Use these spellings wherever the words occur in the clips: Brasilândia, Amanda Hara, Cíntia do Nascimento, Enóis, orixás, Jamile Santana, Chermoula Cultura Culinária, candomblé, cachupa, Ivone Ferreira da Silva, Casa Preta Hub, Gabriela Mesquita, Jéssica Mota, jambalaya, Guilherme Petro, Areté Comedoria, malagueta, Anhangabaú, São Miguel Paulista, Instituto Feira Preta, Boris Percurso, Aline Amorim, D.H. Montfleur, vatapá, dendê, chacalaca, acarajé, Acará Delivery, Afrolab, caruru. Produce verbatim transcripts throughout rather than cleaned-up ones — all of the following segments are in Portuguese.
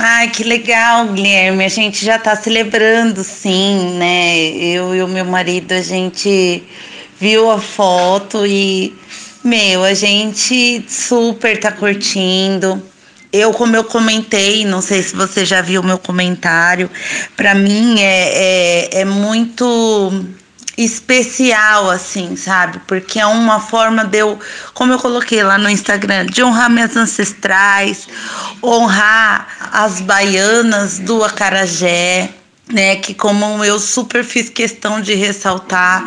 Ai, que legal, Guilherme. A gente já está celebrando, sim, né? Eu e o meu marido, a gente viu a foto e, meu, a gente super tá curtindo. Eu, como eu comentei, não sei se você já viu o meu comentário, para mim é, é, é muito especial, assim, sabe? Porque é uma forma de eu, como eu coloquei lá no Instagram, de honrar minhas ancestrais, honrar as baianas do acarajé, né? Que, como eu super fiz questão de ressaltar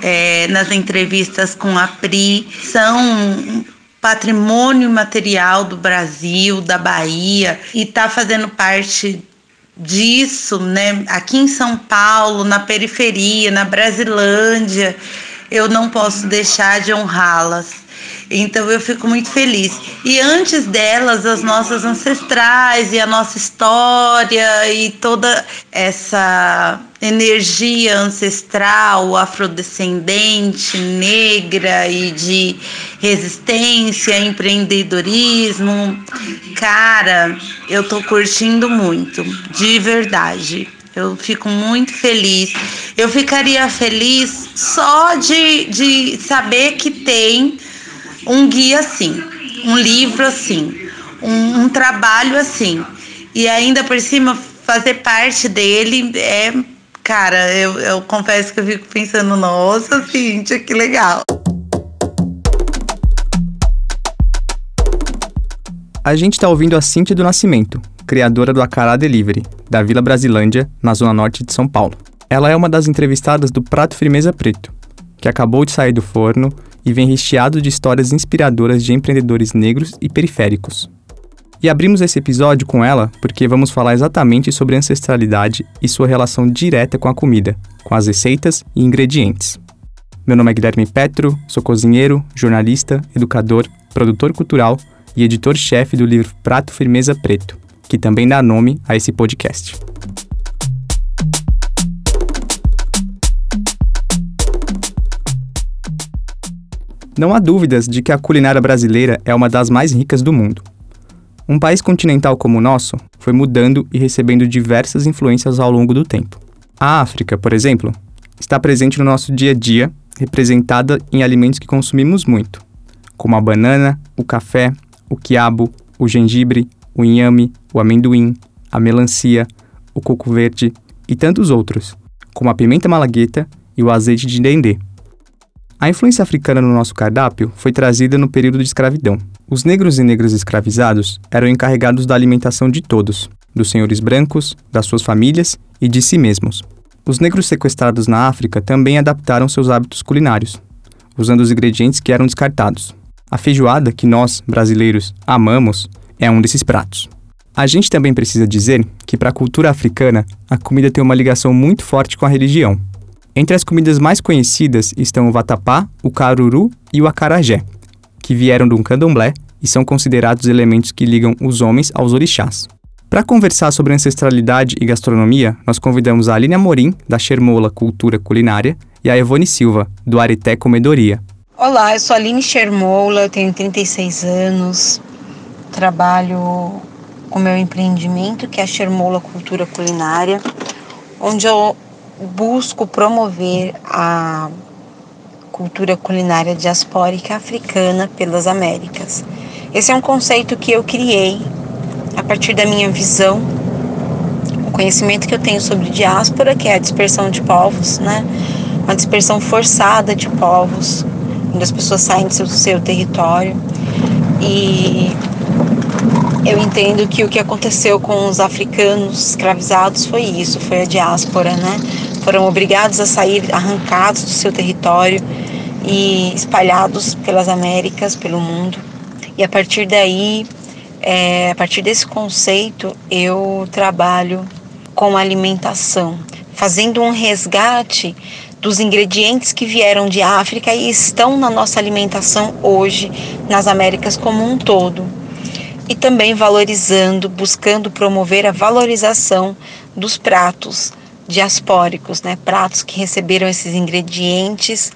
é, nas entrevistas com a Pri, são patrimônio material do Brasil, da Bahia, e tá fazendo parte disso, né? Aqui em São Paulo, na periferia, na Brasilândia, eu não posso deixar de honrá-las. Então eu fico muito feliz. E antes delas, as nossas ancestrais e a nossa história e toda essa energia ancestral, afrodescendente, negra e de resistência, empreendedorismo. Cara, eu tô curtindo muito, de verdade. Eu fico muito feliz. Eu ficaria feliz só de, de saber que tem um guia assim, um livro assim, um, um trabalho assim, e ainda por cima fazer parte dele é, cara, eu, eu confesso que eu fico pensando, nossa, Cíntia, que legal. A gente está ouvindo a Cíntia do Nascimento, criadora do Acará Delivery, da Vila Brasilândia, na zona norte de São Paulo. Ela é uma das entrevistadas do Prato Firmeza Preto, que acabou de sair do forno e vem recheado de histórias inspiradoras de empreendedores negros e periféricos. E abrimos esse episódio com ela porque vamos falar exatamente sobre ancestralidade e sua relação direta com a comida, com as receitas e ingredientes. Meu nome é Guilherme Petro, sou cozinheiro, jornalista, educador, produtor cultural e editor-chefe do livro Prato Firmeza Preto, que também dá nome a esse podcast. Não há dúvidas de que a culinária brasileira é uma das mais ricas do mundo. Um país continental como o nosso foi mudando e recebendo diversas influências ao longo do tempo. A África, por exemplo, está presente no nosso dia a dia, representada em alimentos que consumimos muito, como a banana, o café, o quiabo, o gengibre, o inhame, o amendoim, a melancia, o coco verde e tantos outros, como a pimenta malagueta e o azeite de dendê. A influência africana no nosso cardápio foi trazida no período de escravidão. Os negros e negras escravizados eram encarregados da alimentação de todos, dos senhores brancos, das suas famílias e de si mesmos. Os negros sequestrados na África também adaptaram seus hábitos culinários, usando os ingredientes que eram descartados. A feijoada, que nós, brasileiros, amamos, é um desses pratos. A gente também precisa dizer que, para a cultura africana, a comida tem uma ligação muito forte com a religião. Entre as comidas mais conhecidas estão o vatapá, o caruru e o acarajé, que vieram do candomblé e são considerados elementos que ligam os homens aos orixás. Para conversar sobre ancestralidade e gastronomia, nós convidamos a Aline Amorim, da Chermoula Cultura Culinária, e a Ivone Silva, do Areté Comedoria. Olá, eu sou a Aline Chermoula, eu tenho trinta e seis anos, trabalho com meu empreendimento, que é a Chermoula Cultura Culinária, onde eu busco promover a cultura culinária diaspórica africana pelas Américas. Esse é um conceito que eu criei a partir da minha visão, o conhecimento que eu tenho sobre diáspora, que é a dispersão de povos, né? Uma dispersão forçada de povos, onde as pessoas saem do seu, do seu território. E eu entendo que o que aconteceu com os africanos escravizados foi isso, foi a diáspora, né? Foram obrigados a sair arrancados do seu território e espalhados pelas Américas, pelo mundo. E a partir daí, é, a partir desse conceito, eu trabalho com alimentação, fazendo um resgate dos ingredientes que vieram de África e estão na nossa alimentação hoje, nas Américas como um todo. E também valorizando, buscando promover a valorização dos pratos diaspóricos, né? Pratos que receberam esses ingredientes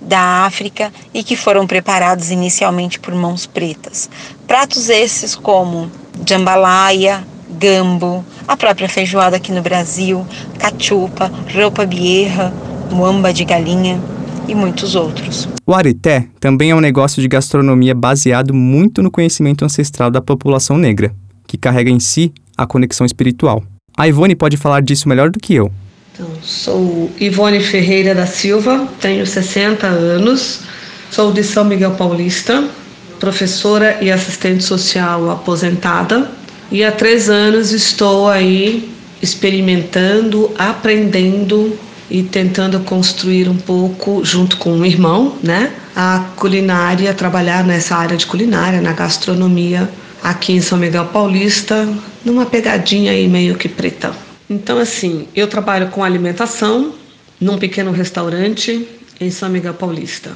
da África e que foram preparados inicialmente por mãos pretas. Pratos esses como jambalaya, gambo, a própria feijoada aqui no Brasil, cachupa, roupa bierra, muamba de galinha e muitos outros. O areté também é um negócio de gastronomia baseado muito no conhecimento ancestral da população negra, que carrega em si a conexão espiritual. A Ivone pode falar disso melhor do que eu. Então, sou Ivone Ferreira da Silva, tenho sessenta anos, sou de São Miguel Paulista, professora e assistente social aposentada, e há três anos estou aí experimentando, aprendendo e tentando construir um pouco, junto com um irmão, né, a culinária, trabalhar nessa área de culinária, na gastronomia, aqui em São Miguel Paulista, numa pegadinha aí meio que preta. Então, assim, eu trabalho com alimentação num pequeno restaurante em São Miguel Paulista.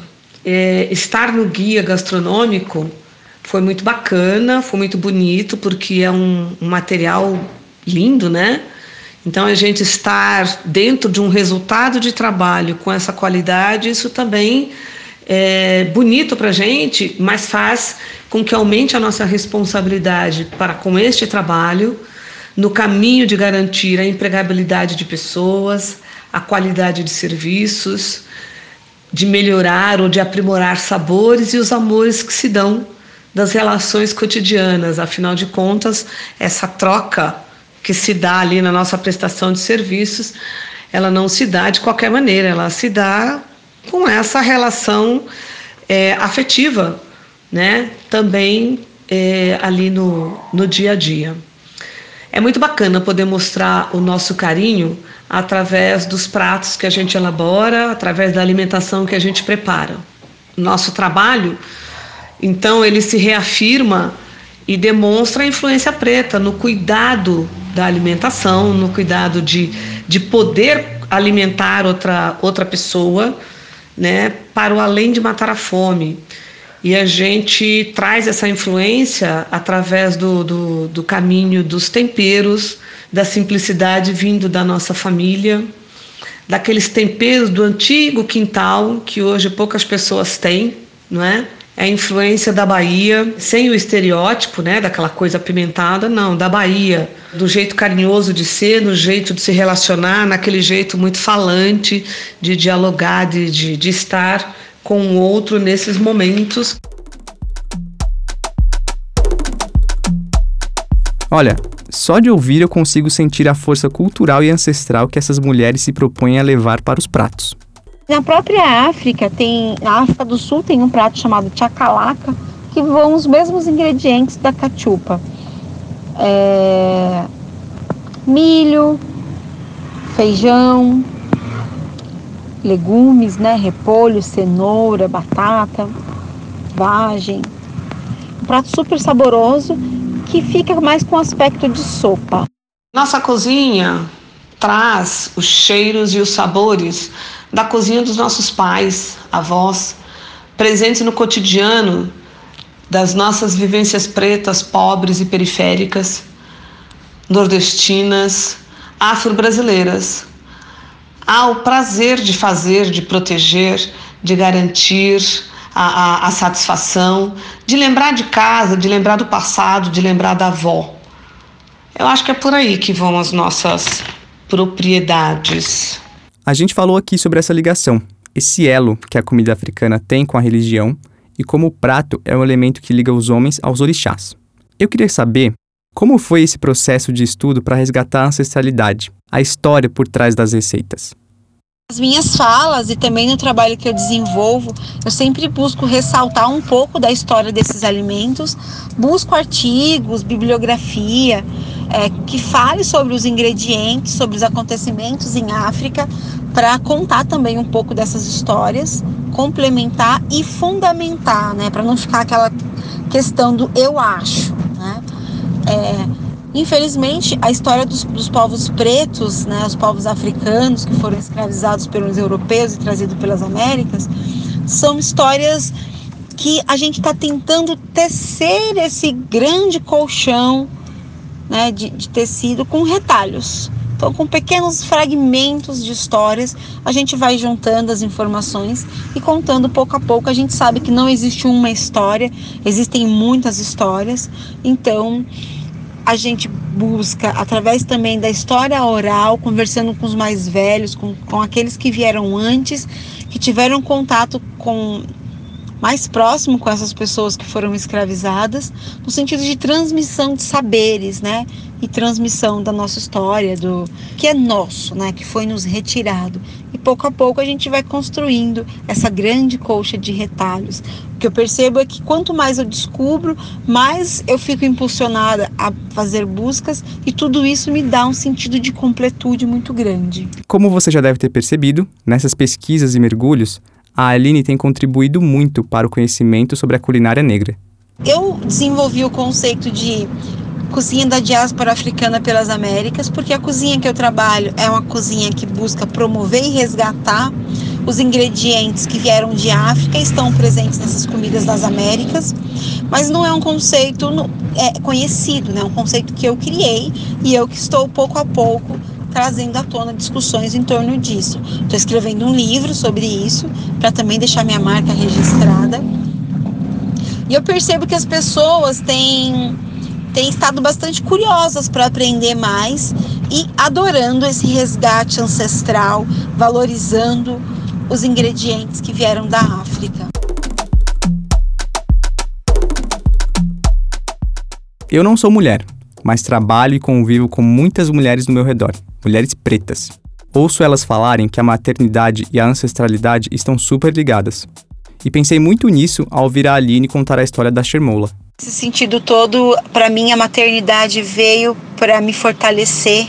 É, estar no guia gastronômico foi muito bacana, foi muito bonito, porque é um, um material lindo, né? Então, a gente estar dentro de um resultado de trabalho com essa qualidade, isso também é bonito para a gente, mas faz com que aumente a nossa responsabilidade para com este trabalho, no caminho de garantir a empregabilidade de pessoas, a qualidade de serviços, de melhorar ou de aprimorar sabores e os amores que se dão das relações cotidianas. Afinal de contas, essa troca que se dá ali na nossa prestação de serviços, ela não se dá de qualquer maneira, ela se dá com essa relação é, afetiva, né? Também é, ali no, no dia a dia. É muito bacana poder mostrar o nosso carinho através dos pratos que a gente elabora, através da alimentação que a gente prepara. Nosso trabalho, então, ele se reafirma e demonstra a influência preta no cuidado da alimentação, no cuidado de, de poder alimentar outra, outra pessoa, né, para o além de matar a fome. E a gente traz essa influência através do, do, do caminho dos temperos, da simplicidade vindo da nossa família, daqueles temperos do antigo quintal, que hoje poucas pessoas têm, não é? A influência da Bahia, sem o estereótipo, né, daquela coisa apimentada, não, da Bahia, do jeito carinhoso de ser, no jeito de se relacionar, naquele jeito muito falante, de dialogar, de, de, de estar com o outro nesses momentos. Olha, só de ouvir eu consigo sentir a força cultural e ancestral que essas mulheres se propõem a levar para os pratos. Na própria África, tem, na África do Sul tem um prato chamado chacalaca, que vão os mesmos ingredientes da cachupa. É, milho, feijão, legumes, né? Repolho, cenoura, batata, vagem. Um prato super saboroso que fica mais com aspecto de sopa. Nossa cozinha traz os cheiros e os sabores da cozinha dos nossos pais, avós, presentes no cotidiano das nossas vivências pretas, pobres e periféricas, nordestinas, afro-brasileiras. Há o prazer de fazer, de proteger, de garantir a, a, a satisfação, de lembrar de casa, de lembrar do passado, de lembrar da avó. Eu acho que é por aí que vão as nossas propriedades. A gente falou aqui sobre essa ligação, esse elo que a comida africana tem com a religião e como o prato é um elemento que liga os homens aos orixás. Eu queria saber como foi esse processo de estudo para resgatar a ancestralidade, a história por trás das receitas. Nas minhas falas e também no trabalho que eu desenvolvo, eu sempre busco ressaltar um pouco da história desses alimentos, busco artigos, bibliografia, É, que fale sobre os ingredientes, sobre os acontecimentos em África, para contar também um pouco dessas histórias, complementar e fundamentar, né, para não ficar aquela questão do eu acho, né? É, infelizmente, a história dos, dos povos pretos, né, os povos africanos que foram escravizados pelos europeus e trazidos pelas Américas, são histórias que a gente está tentando tecer esse grande colchão, né, de, de tecido com retalhos. Então, com pequenos fragmentos de histórias, a gente vai juntando as informações e contando pouco a pouco. A gente sabe que não existe uma história, existem muitas histórias. Então, a gente busca, através também da história oral, conversando com os mais velhos, com, com aqueles que vieram antes, que tiveram contato com mais próximo com essas pessoas que foram escravizadas, no sentido de transmissão de saberes, né? E transmissão da nossa história, do que é nosso, né? Que foi nos retirado. E pouco a pouco a gente vai construindo essa grande colcha de retalhos. O que eu percebo é que quanto mais eu descubro, mais eu fico impulsionada a fazer buscas, e tudo isso me dá um sentido de completude muito grande. Como você já deve ter percebido, nessas pesquisas e mergulhos, a Aline tem contribuído muito para o conhecimento sobre a culinária negra. Eu desenvolvi o conceito de cozinha da diáspora africana pelas Américas, porque a cozinha que eu trabalho é uma cozinha que busca promover e resgatar os ingredientes que vieram de África e estão presentes nessas comidas das Américas, mas não é um conceito conhecido, né? É um conceito que eu criei e eu que estou pouco a pouco trazendo à tona discussões em torno disso. Estou escrevendo um livro sobre isso, para também deixar minha marca registrada. E eu percebo que as pessoas têm, têm estado bastante curiosas para aprender mais e adorando esse resgate ancestral, valorizando os ingredientes que vieram da África. Eu não sou mulher, mas trabalho e convivo com muitas mulheres no meu redor, mulheres pretas. Ouço elas falarem que a maternidade e a ancestralidade estão super ligadas. E pensei muito nisso ao ouvir a Aline contar a história da Chermoula. Esse sentido todo, para mim, a maternidade veio para me fortalecer,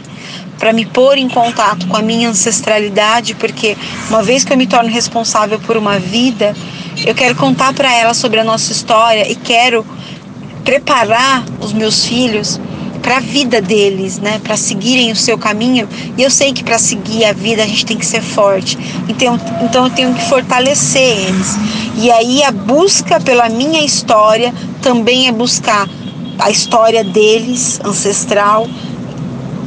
para me pôr em contato com a minha ancestralidade, porque uma vez que eu me torno responsável por uma vida, eu quero contar para ela sobre a nossa história e quero preparar os meus filhos para a vida deles, né? Para seguirem o seu caminho. E eu sei que para seguir a vida a gente tem que ser forte. Então, então eu tenho que fortalecer eles. E aí a busca pela minha história também é buscar a história deles, ancestral,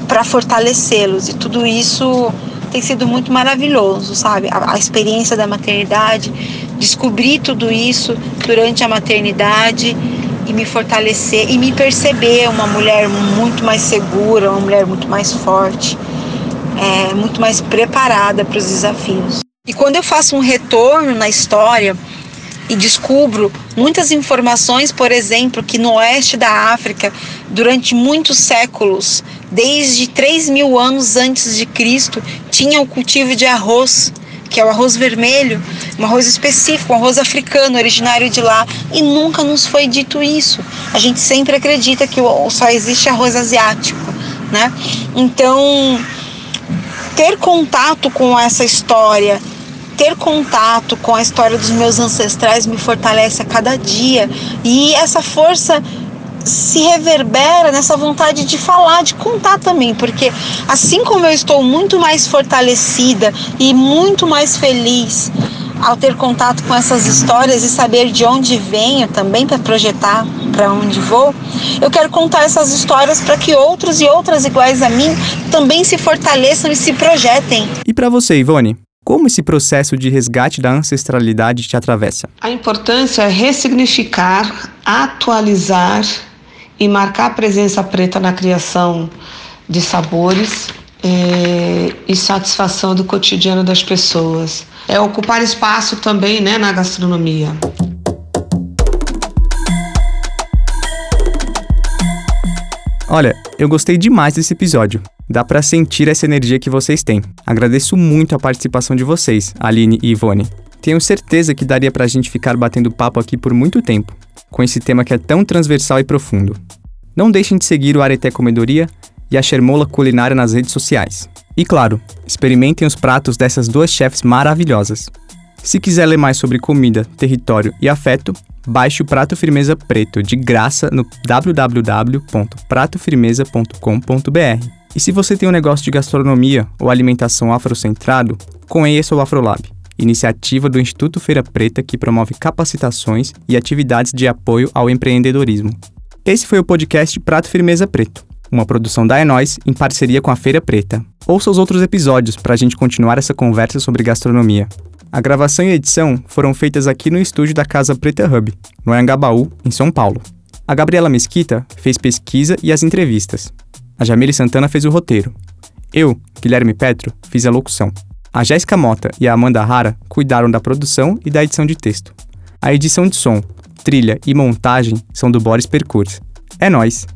para fortalecê-los. E tudo isso tem sido muito maravilhoso, sabe? A, a experiência da maternidade, descobrir tudo isso durante a maternidade e me fortalecer e me perceber uma mulher muito mais segura, uma mulher muito mais forte, é, muito mais preparada para os desafios. E quando eu faço um retorno na história e descubro muitas informações, por exemplo, que no oeste da África, durante muitos séculos, desde três mil anos antes de Cristo, tinha o cultivo de arroz, que é o arroz vermelho, um arroz específico, um arroz africano, originário de lá, e nunca nos foi dito isso. A gente sempre acredita que só existe arroz asiático, né? Então, ter contato com essa história, ter contato com a história dos meus ancestrais me fortalece a cada dia, e essa força se reverbera nessa vontade de falar, de contar também, porque assim como eu estou muito mais fortalecida e muito mais feliz ao ter contato com essas histórias e saber de onde venho também para projetar para onde vou, eu quero contar essas histórias para que outros e outras iguais a mim também se fortaleçam e se projetem. E para você, Ivone? Como esse processo de resgate da ancestralidade te atravessa? A importância é ressignificar, atualizar e marcar a presença preta na criação de sabores é, e satisfação do cotidiano das pessoas. É ocupar espaço também, né, na gastronomia. Olha, eu gostei demais desse episódio. Dá pra sentir essa energia que vocês têm. Agradeço muito a participação de vocês, Aline e Ivone. Tenho certeza que daria pra gente ficar batendo papo aqui por muito tempo, com esse tema que é tão transversal e profundo. Não deixem de seguir o Areté Comedoria e a Chermoula Culinária nas redes sociais. E claro, experimentem os pratos dessas duas chefs maravilhosas. Se quiser ler mais sobre comida, território e afeto, baixe o Prato Firmeza Preto de graça no w w w ponto prato firmeza ponto com ponto b r. E se você tem um negócio de gastronomia ou alimentação afrocentrado, conheça o Afrolab, iniciativa do Instituto Feira Preta que promove capacitações e atividades de apoio ao empreendedorismo. Esse foi o podcast Prato Firmeza Preto, uma produção da Enóis em parceria com a Feira Preta. Ouça os outros episódios para a gente continuar essa conversa sobre gastronomia. A gravação e a edição foram feitas aqui no estúdio da Casa Preta Hub, no Anhangabaú, em São Paulo. A Gabriela Mesquita fez pesquisa e as entrevistas. A Jamile Santana fez o roteiro. Eu, Guilherme Petro, fiz a locução. A Jéssica Mota e a Amanda Hara cuidaram da produção e da edição de texto. A edição de som, trilha e montagem são do Boris Percurso. É nóis!